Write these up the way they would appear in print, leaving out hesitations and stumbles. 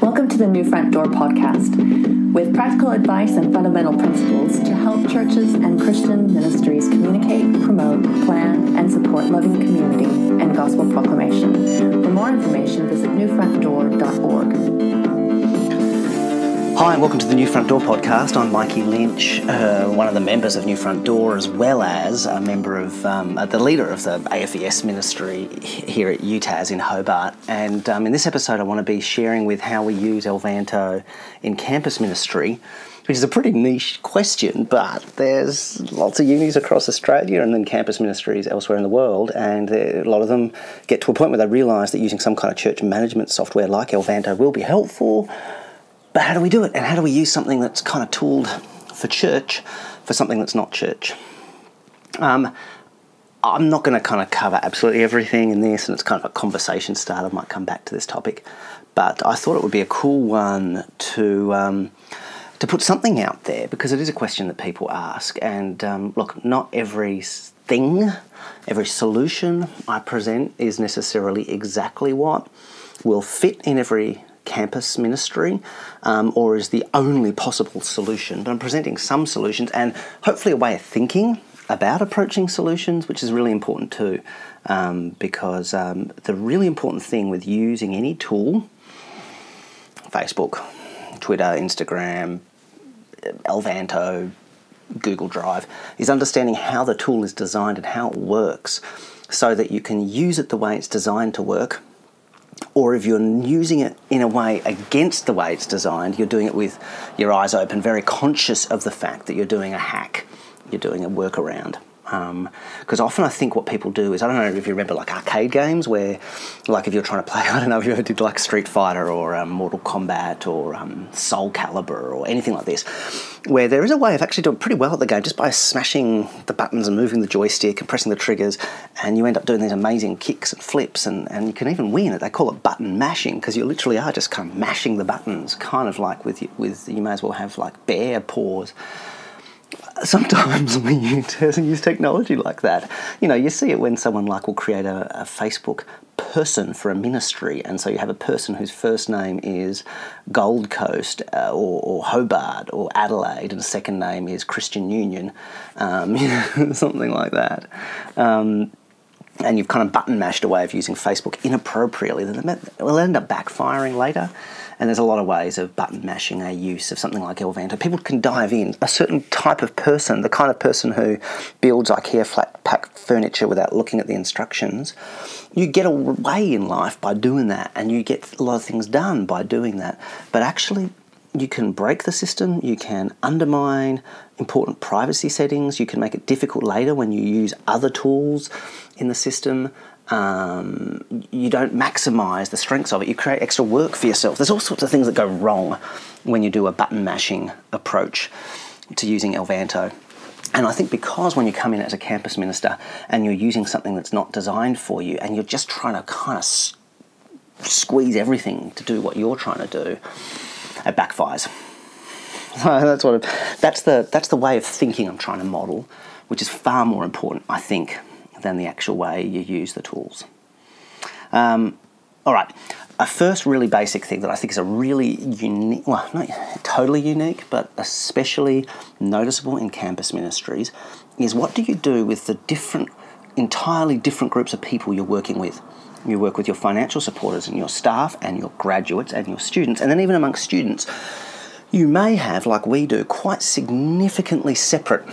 Welcome to the New Front Door podcast, with practical advice and fundamental principles to help churches and Christian ministries communicate, promote, plan, and support loving community and gospel proclamation. For more information, visit newfrontdoor.org. Hi and welcome to the New Front Door podcast. I'm Mikey Lynch, one of the members of New Front Door, as well as a member of, the leader of the AFES ministry here at UTAS in Hobart. And in this episode I want to be sharing with how we use Elvanto in campus ministry, which is a pretty niche question, but there's lots of unis across Australia and then campus ministries elsewhere in the world, and a lot of them get to a point where they realise that using some kind of church management software like Elvanto will be helpful. But how do we do it? And how do we use something that's kind of tooled for church for something that's not church? I'm not going to kind of cover absolutely everything in this, and it's kind of a conversation starter. I might come back to this topic. But I thought it would be a cool one to put something out there, because it is a question that people ask. And look, not every thing, every solution I present is necessarily exactly what will fit in every campus ministry, or is the only possible solution. But I'm presenting some solutions and hopefully a way of thinking about approaching solutions, which is really important too, because the really important thing with using any tool, Facebook, Twitter, Instagram, Elvanto, Google Drive, is understanding how the tool is designed and how it works so that you can use it the way it's designed to work. Or if you're using it in a way against the way it's designed, you're doing it with your eyes open, very conscious of the fact that you're doing a hack, you're doing a workaround. Because often I think what people do is, I don't know if you remember like arcade games where, like if you're trying to play, I don't know if you ever did like Street Fighter or Mortal Kombat or Soul Calibur or anything like this, where there is a way of actually doing pretty well at the game just by smashing the buttons and moving the joystick and pressing the triggers, and you end up doing these amazing kicks and flips, and you can even win it. They call it button mashing, because you literally are just kind of mashing the buttons, kind of like with you may as well have like bear paws. Sometimes when you use technology like that, you know, you see it when someone like will create a Facebook person for a ministry, and so you have a person whose first name is Gold Coast or Hobart or Adelaide, and second name is Christian Union, you know, something like that. And you've kind of button mashed a way of using Facebook inappropriately. It'll end up backfiring later. And there's a lot of ways of button mashing a use of something like Elvanto. People can dive in. A certain type of person, the kind of person who builds IKEA flat pack furniture without looking at the instructions, you get away in life by doing that, and you get a lot of things done by doing that. But actually, you can break the system, you can undermine important privacy settings, you can make it difficult later when you use other tools in the system. You don't maximise the strengths of it, you create extra work for yourself. There's all sorts of things that go wrong when you do a button mashing approach to using Elvanto. And I think because when you come in as a campus minister and you're using something that's not designed for you, and you're just trying to kind of squeeze everything to do what you're trying to do, it backfires. So that's the way of thinking I'm trying to model, which is far more important, I think, than the actual way you use the tools. All right, a first really basic thing that I think is a really unique, well, not totally unique, but especially noticeable in campus ministries, is what do you do with the entirely different groups of people you're working with? You work with your financial supporters and your staff and your graduates and your students, and then even amongst students, you may have, like we do, quite significantly separate.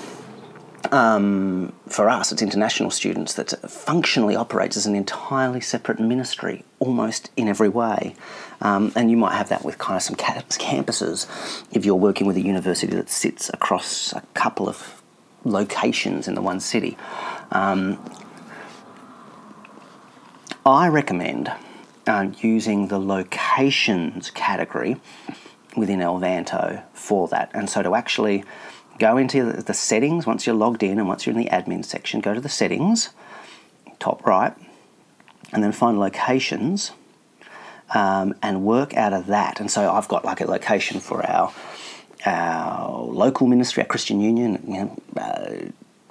For us, it's international students that functionally operates as an entirely separate ministry almost in every way. And you might have that with kind of some campuses if you're working with a university that sits across a couple of locations in the one city. I recommend using the locations category within Elvanto for that. And so to actually go into the settings once you're logged in, and once you're in the admin section, go to the settings, top right, and then find locations and work out of that. And so I've got like a location for our local ministry, our Christian Union, you know,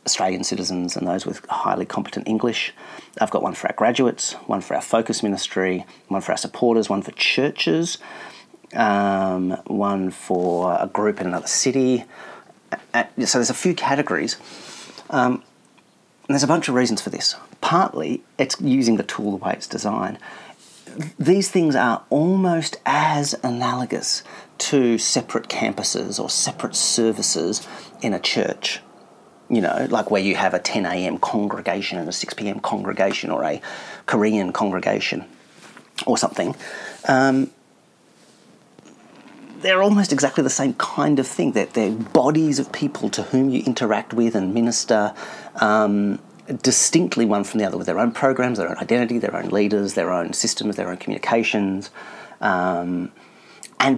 Australian citizens and those with highly competent English. I've got one for our graduates, one for our focus ministry, one for our supporters, one for churches, one for a group in another city. So there's a few categories. And there's a bunch of reasons for this. Partly, it's using the tool the way it's designed. These things are almost as analogous to separate campuses or separate services in a church. You know, like where you have a 10 a.m. congregation and a 6 p.m. congregation or a Korean congregation or something. They're almost exactly the same kind of thing. They're bodies of people to whom you interact with and minister distinctly one from the other, with their own programs, their own identity, their own leaders, their own systems, their own communications, and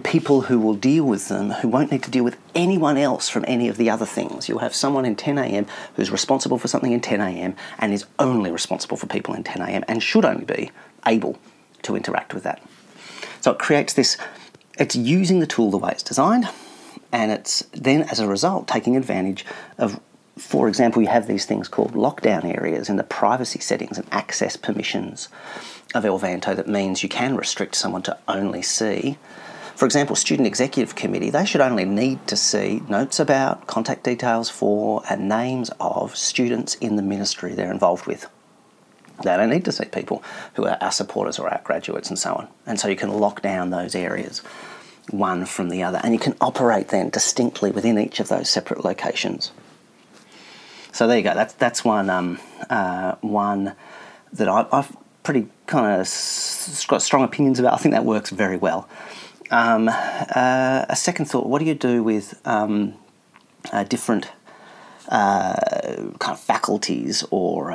people who will deal with them who won't need to deal with anyone else from any of the other things. You'll have someone in 10 a.m. who's responsible for something in 10 a.m. and is only responsible for people in 10 a.m. and should only be able to interact with that. So it creates this... It's using the tool the way it's designed, and it's then, as a result, taking advantage of, for example, you have these things called lockdown areas in the privacy settings and access permissions of Elvanto that means you can restrict someone to only see. For example, Student Executive Committee, they should only need to see notes about, contact details for, and names of students in the ministry they're involved with. They don't need to see people who are our supporters or our graduates and so on. And so you can lock down those areas one from the other. And you can operate then distinctly within each of those separate locations. So there you go. That's one one that I've pretty kind of got strong opinions about. I think that works very well. A second thought, what do you do with different... kind of faculties or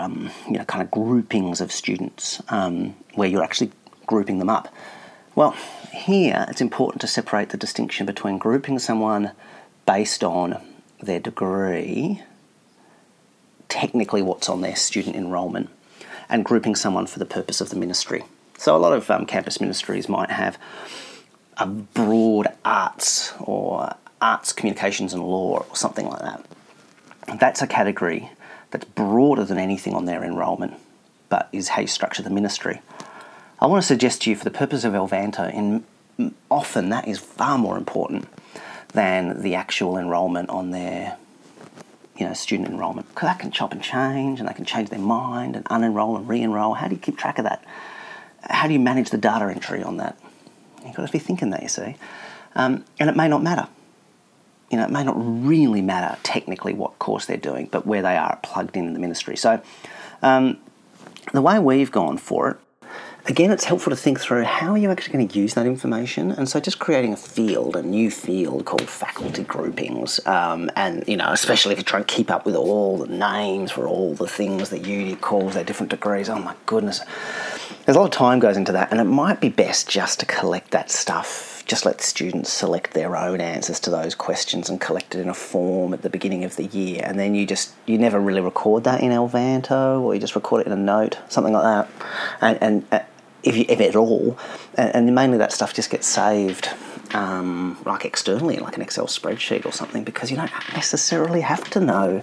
you know, kind of groupings of students where you're actually grouping them up? Well, here it's important to separate the distinction between grouping someone based on their degree, technically what's on their student enrolment, and grouping someone for the purpose of the ministry. So a lot of campus ministries might have a broad arts or arts, communications and law or something like that. That's a category that's broader than anything on their enrolment, but is how you structure the ministry. I want to suggest to you, for the purpose of Elvanto, often that is far more important than the actual enrolment on their, you know, student enrolment. Because that can chop and change, and they can change their mind and unenroll and re-enroll. How do you keep track of that? How do you manage the data entry on that? You've got to be thinking that, you see. And it may not matter. You know, it may not really matter technically what course they're doing, but where they are plugged in the ministry. So the way we've gone for it, again, it's helpful to think through how are you actually going to use that information. And so just creating a field, a new field called faculty groupings, and, you know, especially if you try and keep up with all the names for all the things that uni calls their different degrees. Oh, my goodness. There's a lot of time goes into that, and it might be best just to collect that stuff. Just let students select their own answers to those questions and collect it in a form at the beginning of the year. And then you never really record that in Elvanto, or you just record it in a note, something like that. And if at all, and mainly that stuff just gets saved like externally, like an Excel spreadsheet or something, because you don't necessarily have to know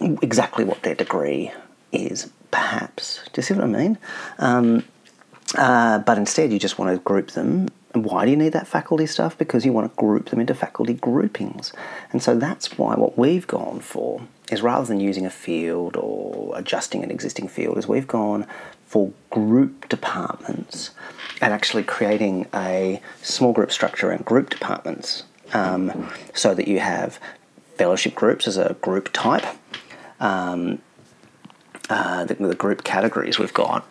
exactly what their degree is, perhaps. Do you see what I mean? But instead you just want to group them. And why do you need that faculty stuff? Because you want to group them into faculty groupings. And so that's why what we've gone for is, rather than using a field or adjusting an existing field, is we've gone for group departments and actually creating a small group structure and group departments, so that you have fellowship groups as a group type. The group categories we've got,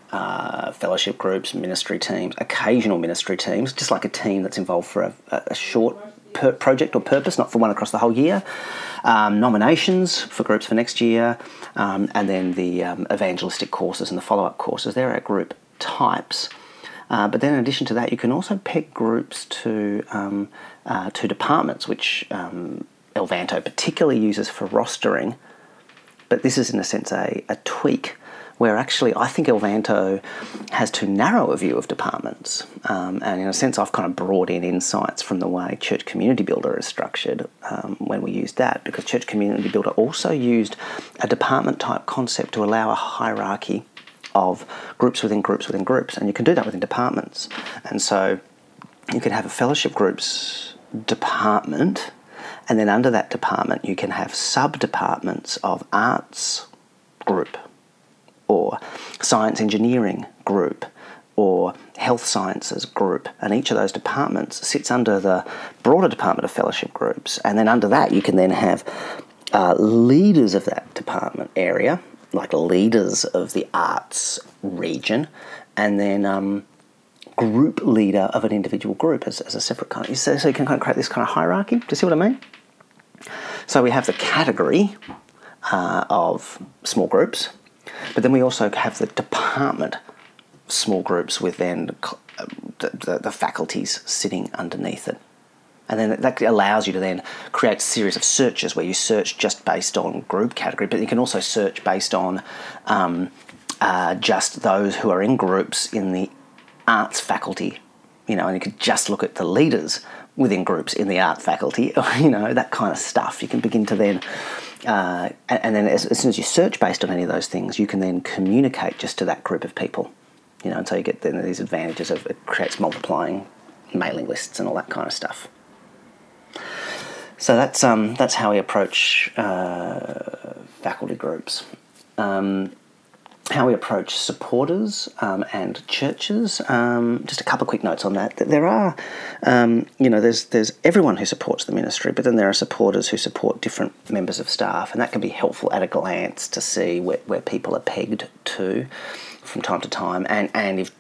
fellowship groups, ministry teams, occasional ministry teams, just like a team that's involved for a short project or purpose, not for one across the whole year, nominations for groups for next year, and then the evangelistic courses and the follow-up courses. They're our group types. But then in addition to that, you can also peg groups to departments, which Elvanto particularly uses for rostering. But this is, in a sense, a tweak, where actually I think Elvanto has too narrow a view of departments. And in a sense, I've kind of brought in insights from the way Church Community Builder is structured when we used that, because Church Community Builder also used a department-type concept to allow a hierarchy of groups within groups within groups. And you can do that within departments. And so you could have a fellowship groups department, and then under that department you can have sub-departments of arts group or science engineering group or health sciences group, and each of those departments sits under the broader department of fellowship groups, and then under that you can then have leaders of that department area, like leaders of the arts region, and then group leader of an individual group as a separate kind of, so you can kind of create this kind of hierarchy. Do you see what I mean? So we have the category of small groups, but then we also have the department small groups with then the faculties sitting underneath it. And then that allows you to then create a series of searches where you search just based on group category, but you can also search based on just those who are in groups in the arts faculty, you know, and you could just look at the leaders within groups in the art faculty, you know, that kind of stuff. You can begin to then, and then as soon as you search based on any of those things, you can then communicate just to that group of people, you know, and so you get then these advantages of it creates multiplying mailing lists and all that kind of stuff. So that's how we approach faculty groups. How we approach supporters and churches. Just a couple of quick notes on that. There are, you know, there's everyone who supports the ministry, but then there are supporters who support different members of staff, and that can be helpful at a glance to see where people are pegged to from time to time, and if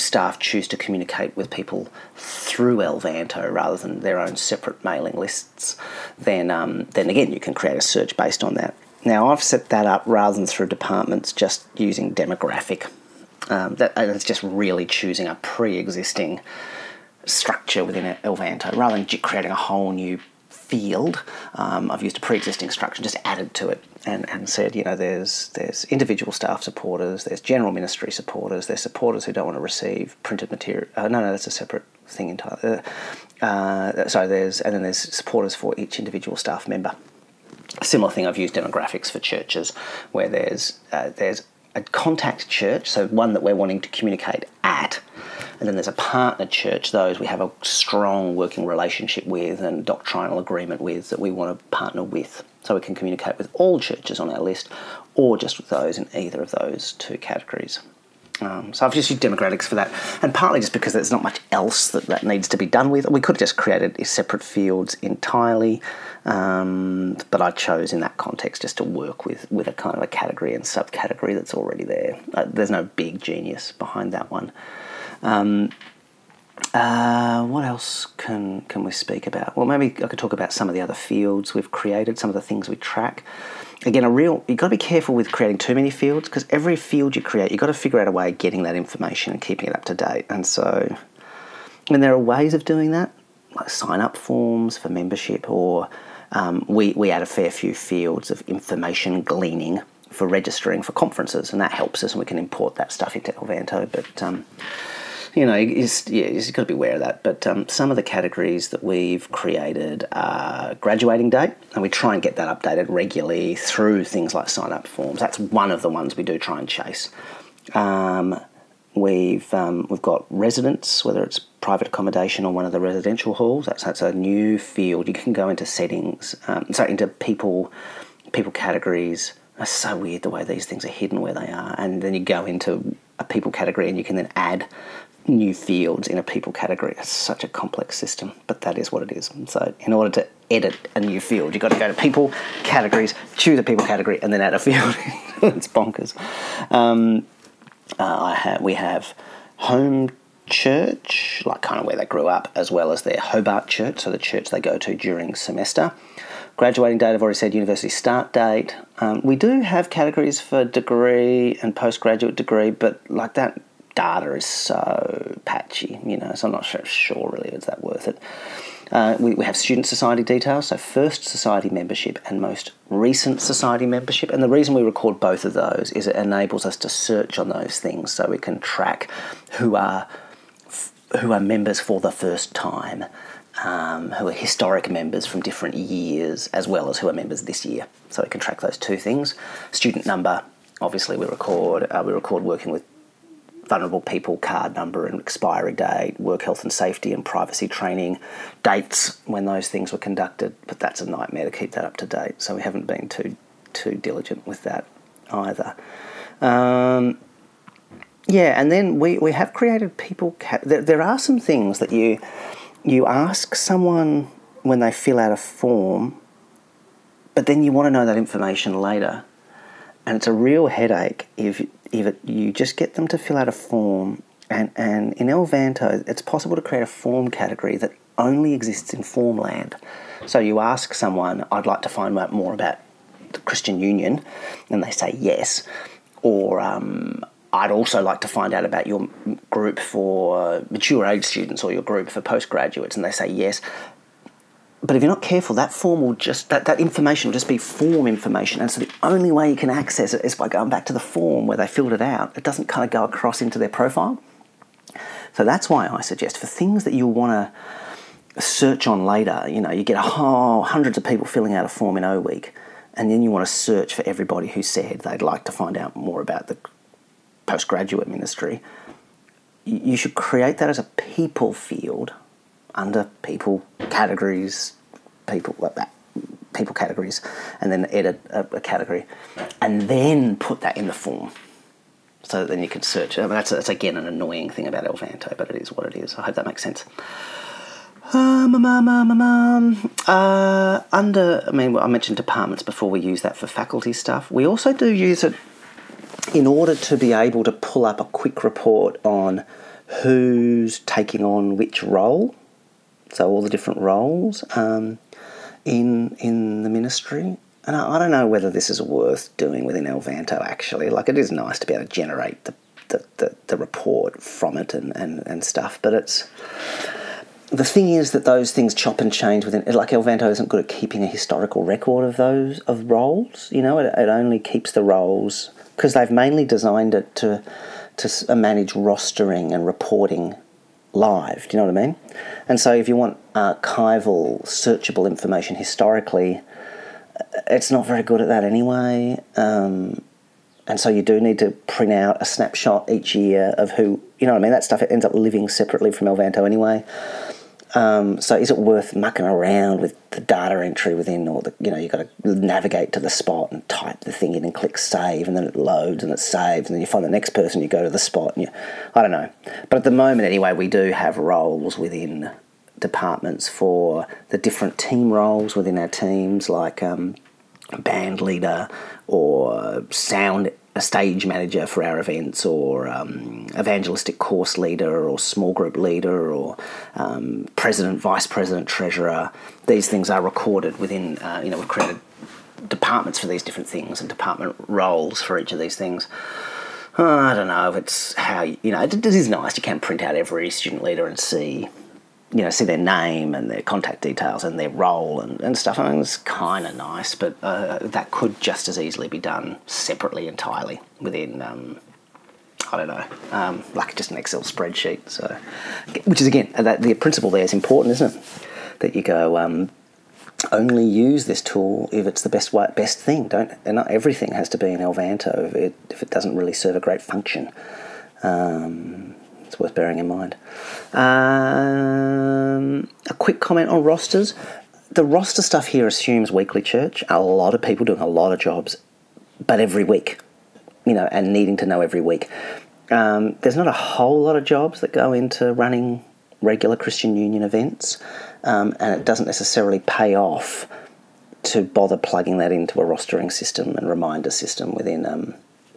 staff choose to communicate with people through Elvanto rather than their own separate mailing lists, then again you can create a search based on that. Now, I've set that up rather than through departments, just using demographic. And it's just really choosing a pre-existing structure within Elvanto. Rather than creating a whole new field, I've used a pre-existing structure, just added to it and said, you know, there's individual staff supporters, there's general ministry supporters, there's supporters who don't want to receive printed material. No, that's a separate thing entirely. And then there's supporters for each individual staff member. A similar thing, I've used demographics for churches where there's a contact church, so one that we're wanting to communicate at, and then there's a partner church, those we have a strong working relationship with and doctrinal agreement with that we want to partner with. So we can communicate with all churches on our list or just with those in either of those two categories. So I've just used demographics for that, and partly just because there's not much else that needs to be done with. We could have just created separate fields entirely, but I chose in that context just to work with a kind of a category and subcategory that's already there. There's no big genius behind that one. What else can we speak about? Well, maybe I could talk about some of the other fields we've created, some of the things we track. Again, you've got to be careful with creating too many fields, because every field you create, you've got to figure out a way of getting that information and keeping it up to date. And so, I mean, there are ways of doing that, like sign-up forms for membership, or we add a fair few fields of information gleaning for registering for conferences, and that helps us, and we can import that stuff into Elvanto. But, you know, you've got to be aware of that. But some of the categories that we've created are graduating date, and we try and get that updated regularly through things like sign-up forms. That's one of the ones we do try and chase. We've got residence, whether it's private accommodation or one of the residential halls. That's a new field. You can go into settings, into people categories. That's so weird the way these things are hidden where they are. And then you go into a people category and you can then add new fields in a people category. It's such a complex system, but that is what it is. So in order to edit a new field, you've got to go to people categories, choose a people category, and then add a field. It's bonkers. We have home church, like kind of where they grew up, as well as their Hobart church, so the church they go to during semester. Graduating date, I've already said, university start date. We do have categories for degree and postgraduate degree, but like that data is so patchy, you know, so I'm not sure really is that worth it. We have student society details, so first society membership and most recent society membership. And the reason we record both of those is it enables us to search on those things, so we can track who are members for the first time, who are historic members from different years, as well as who are members this year. So we can track those two things. Student number, obviously we record working with vulnerable people card number and expiry date, work health and safety and privacy training, dates when those things were conducted, but that's a nightmare to keep that up to date. So we haven't been too diligent with that either. Yeah, and then we have created people... There are some things that you ask someone when they fill out a form, but then you want to know that information later. And it's a real headache if you just get them to fill out a form. And in Elvanto, it's possible to create a form category that only exists in form land. So you ask someone, I'd like to find out more about the Christian Union, and they say yes. Or I'd also like to find out about your group for mature age students or your group for postgraduates, and they say yes. But if you're not careful, that form will just, that information will just be form information. And so the only way you can access it is by going back to the form where they filled it out. It doesn't kind of go across into their profile. So that's why I suggest for things that you'll want to search on later, you know, you get a whole hundreds of people filling out a form in O-Week, and then you want to search for everybody who said they'd like to find out more about the postgraduate ministry. You should create that as a people field under people categories, and then edit a category, and then put that in the form, so that then you can search. I mean, that's again an annoying thing about Elvanto, but it is what it is. I hope that makes sense. I mentioned departments before. We use that for faculty stuff. We also do use it in order to be able to pull up a quick report on who's taking on which role. So all the different roles in the ministry. And I don't know whether this is worth doing within Elvanto, actually. Like, it is nice to be able to generate the report from it and stuff. But it's... The thing is that those things chop and change within... Like, Elvanto isn't good at keeping a historical record of those, of roles. You know, it only keeps the roles... Because they've mainly designed it to manage rostering and reporting live, do you know what I mean? And so if you want archival, searchable information historically, it's not very good at that anyway. And so you do need to print out a snapshot each year of who, you know what I mean? That stuff, it ends up living separately from Elvanto anyway. So is it worth mucking around with the data entry within, or the, you know, you've got to navigate to the spot and type the thing in and click save, and then it loads and it saves, and then you find the next person, you go to the spot, and you, I don't know. But at the moment anyway, we do have roles within departments for the different team roles within our teams, like band leader or sound a stage manager for our events, or evangelistic course leader, or small group leader, or president, vice president, treasurer. These things are recorded within, we've created departments for these different things and department roles for each of these things. I don't know if it's how, it is nice. You can print out every student leader and see their name and their contact details and their role and stuff. I mean, it's kind of nice, but that could just as easily be done separately entirely within, like just an Excel spreadsheet. So, which is, again, the principle there is important, isn't it? That you go, only use this tool if it's the best thing. Not everything has to be in Elvanto if it doesn't really serve a great function. It's worth bearing in mind. A quick comment on rosters. The roster stuff here assumes weekly church. A lot of people doing a lot of jobs, but every week, and needing to know every week. There's not a whole lot of jobs that go into running regular Christian Union events, and it doesn't necessarily pay off to bother plugging that into a rostering system and reminder system within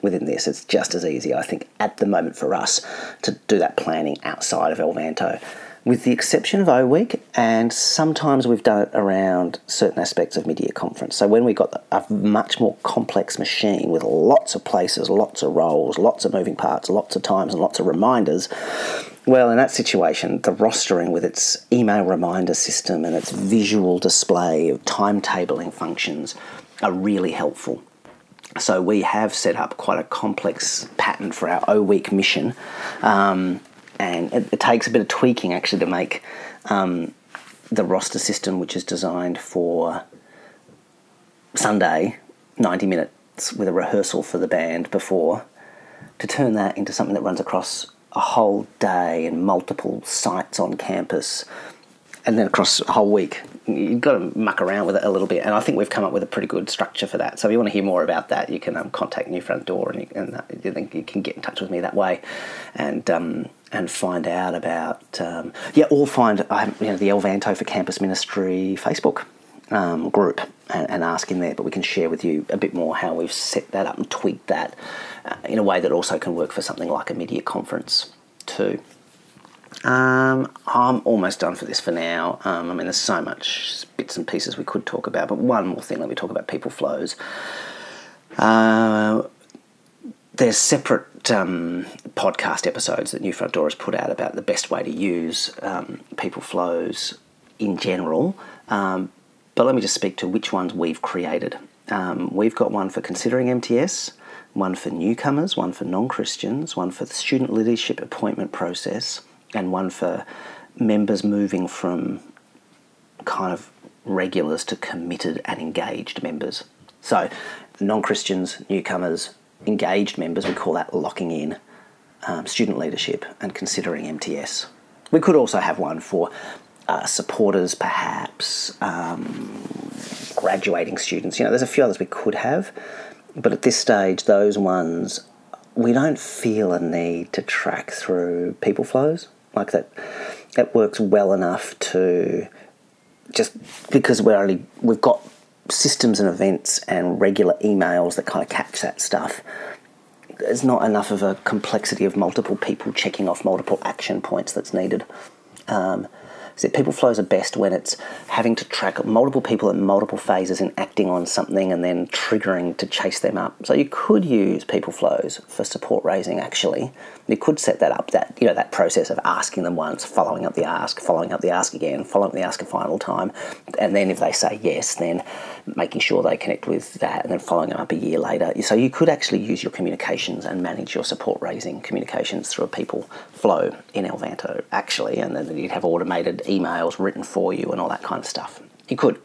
this. It's just as easy, I think, at the moment for us to do that planning outside of Elvanto, with the exception of O-Week, and sometimes we've done it around certain aspects of mid-year conference. So when we got a much more complex machine with lots of places, lots of roles, lots of moving parts, lots of times and lots of reminders, well, in that situation, the rostering with its email reminder system and its visual display of timetabling functions are really helpful. So we have set up quite a complex pattern for our O-Week mission, and it takes a bit of tweaking, actually, to make the roster system, which is designed for Sunday, 90 minutes with a rehearsal for the band before, to turn that into something that runs across a whole day and multiple sites on campus and then across a whole week, you've got to muck around with it a little bit. And I think we've come up with a pretty good structure for that. So if you want to hear more about that, you can contact New Front Door and you can get in touch with me that way and find out about... the Elvanto for Campus Ministry Facebook group and ask in there. But we can share with you a bit more how we've set that up and tweaked that in a way that also can work for something like a mid-year conference too. I'm almost done for this for now. There's so much bits and pieces we could talk about, but one more thing, let me talk about people flows. There's separate podcast episodes that New Front Door has put out about the best way to use people flows in general, but let me just speak to which ones we've created. We've got one for considering MTS, one for newcomers, one for non-Christians, one for the student leadership appointment process, and one for members moving from kind of regulars to committed and engaged members. So non-Christians, newcomers, engaged members, we call that locking in, student leadership, and considering MTS. We could also have one for supporters, perhaps, graduating students. There's a few others we could have, but at this stage, those ones, we don't feel a need to track through people flows. Like that, it works well enough to just because we've got systems and events and regular emails that kind of catch that stuff. There's not enough of a complexity of multiple people checking off multiple action points that's needed. So people flows are best when it's having to track multiple people in multiple phases and acting on something and then triggering to chase them up. So you could use people flows for support raising, actually. You could set that up, that process of asking them once, following up the ask again, following up the ask a final time, and then if they say yes, then making sure they connect with that and then following them up a year later. So you could actually use your communications and manage your support raising communications through a people flow in Elvanto, actually, and then you'd have automated emails written for you and all that kind of stuff. You could.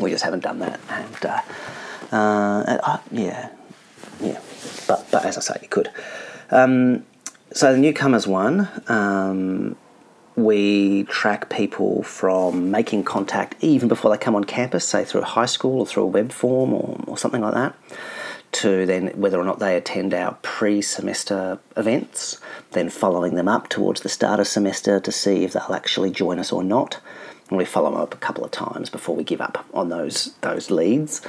We just haven't done that. And, But as I say, you could. So the newcomers one, we track people from making contact even before they come on campus, say through high school or through a web form or something like that, to then whether or not they attend our pre-semester events, then following them up towards the start of semester to see if they'll actually join us or not. And we follow them up a couple of times before we give up on those leads.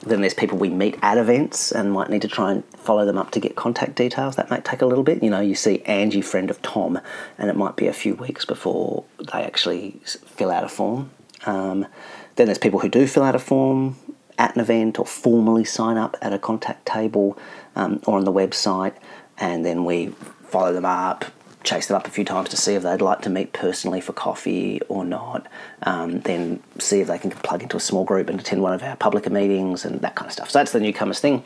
Then there's people we meet at events and might need to try and follow them up to get contact details. That might take a little bit. You see Angie, friend of Tom, and it might be a few weeks before they actually fill out a form. Then there's people who do fill out a form at an event or formally sign up at a contact table or on the website, and then we follow them up, chase them up a few times to see if they'd like to meet personally for coffee or not, then see if they can plug into a small group and attend one of our public meetings and that kind of stuff. So that's the newcomers thing.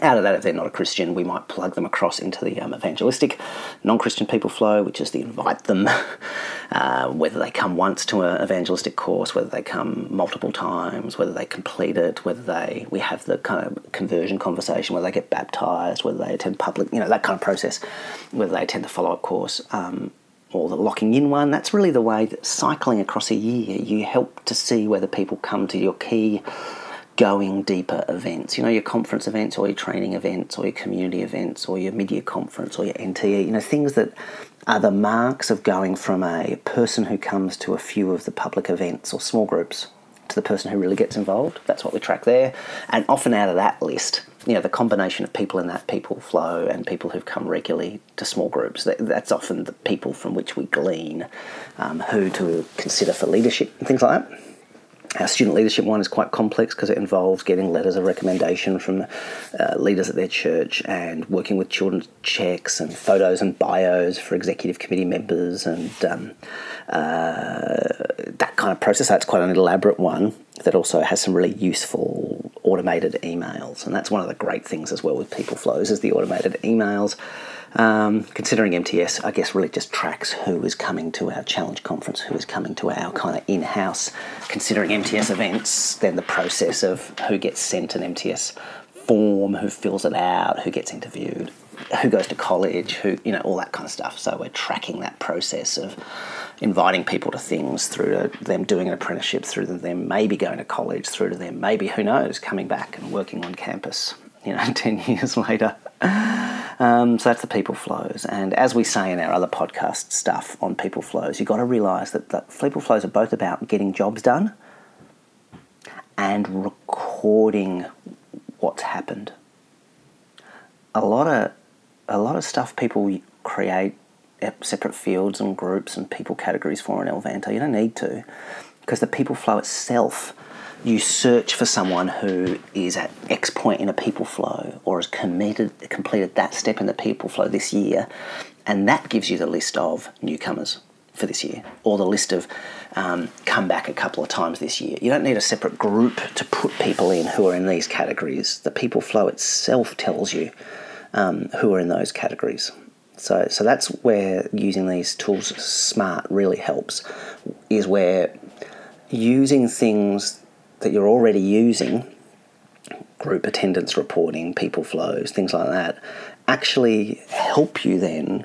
Out of that, if they're not a Christian, we might plug them across into the evangelistic non-Christian people flow, which is the invite them, whether they come once to an evangelistic course, whether they come multiple times, whether they complete it, whether we have the kind of conversion conversation, whether they get baptised, whether they attend public, that kind of process, whether they attend the follow-up course, or the locking in one. That's really the way that cycling across a year, you help to see whether people come to your key going deeper events, your conference events or your training events or your community events or your mid-year conference or your NTE, things that are the marks of going from a person who comes to a few of the public events or small groups to the person who really gets involved. That's what we track there. And often out of that list, the combination of people in that people flow and people who've come regularly to small groups, that's often the people from which we glean who to consider for leadership and things like that. Our student leadership one is quite complex because it involves getting letters of recommendation from leaders at their church and working with children's checks and photos and bios for executive committee members and that kind of process. That's quite an elaborate one that also has some really useful automated emails. And that's one of the great things as well with people flows is the automated emails. Considering MTS, I guess, really just tracks who is coming to our challenge conference, who is coming to our kind of in-house considering MTS events, then the process of who gets sent an MTS form, who fills it out, who gets interviewed, who goes to college, who, you know, all that kind of stuff. So we're tracking that process of inviting people to things, through to them doing an apprenticeship, through to them maybe going to college, through to them maybe, who knows, coming back and working on campus, you know, 10 years later. So that's the people flows. And as we say in our other podcast stuff on people flows, you've got to realise that people flows are both about getting jobs done and recording what's happened. A lot of stuff people create separate fields and groups and people categories for in Elvanto. You don't need to, because the people flow itself, you search for someone who is at X point in a people flow or has completed that step in the people flow this year, and that gives you the list of newcomers for this year, or the list of come back a couple of times this year. You don't need a separate group to put people in who are in these categories. The people flow itself tells you who are in those categories. So that's where using these tools smart really helps, is where using things that you're already using, group attendance reporting, people flows, things like that, actually help you then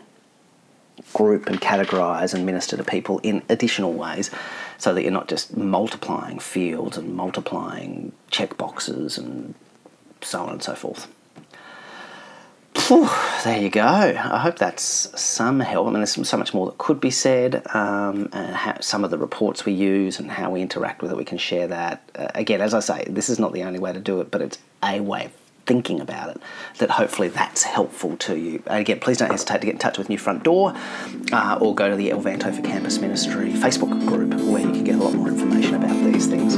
group and categorise and minister to people in additional ways, so that you're not just multiplying fields and multiplying checkboxes and so on and so forth. Whew, there you go. I hope that's some help. I mean, there's so much more that could be said, and how some of the reports we use and how we interact with it, we can share that. Again, as I say, this is not the only way to do it, but it's a way of thinking about it that hopefully that's helpful to you. And again, please don't hesitate to get in touch with New Front Door, or go to the Elvanto for Campus Ministry Facebook group, where you can get a lot more information about these things.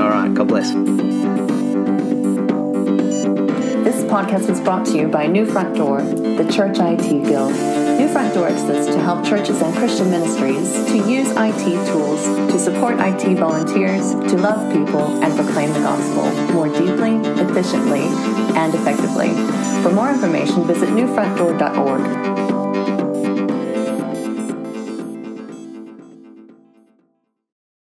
All right, God bless. This podcast was brought to you by New Front Door, the Church IT Guild. New Front Door exists to help churches and Christian ministries to use IT tools, to support IT volunteers, to love people and proclaim the gospel more deeply, efficiently, and effectively. For more information, visit newfrontdoor.org.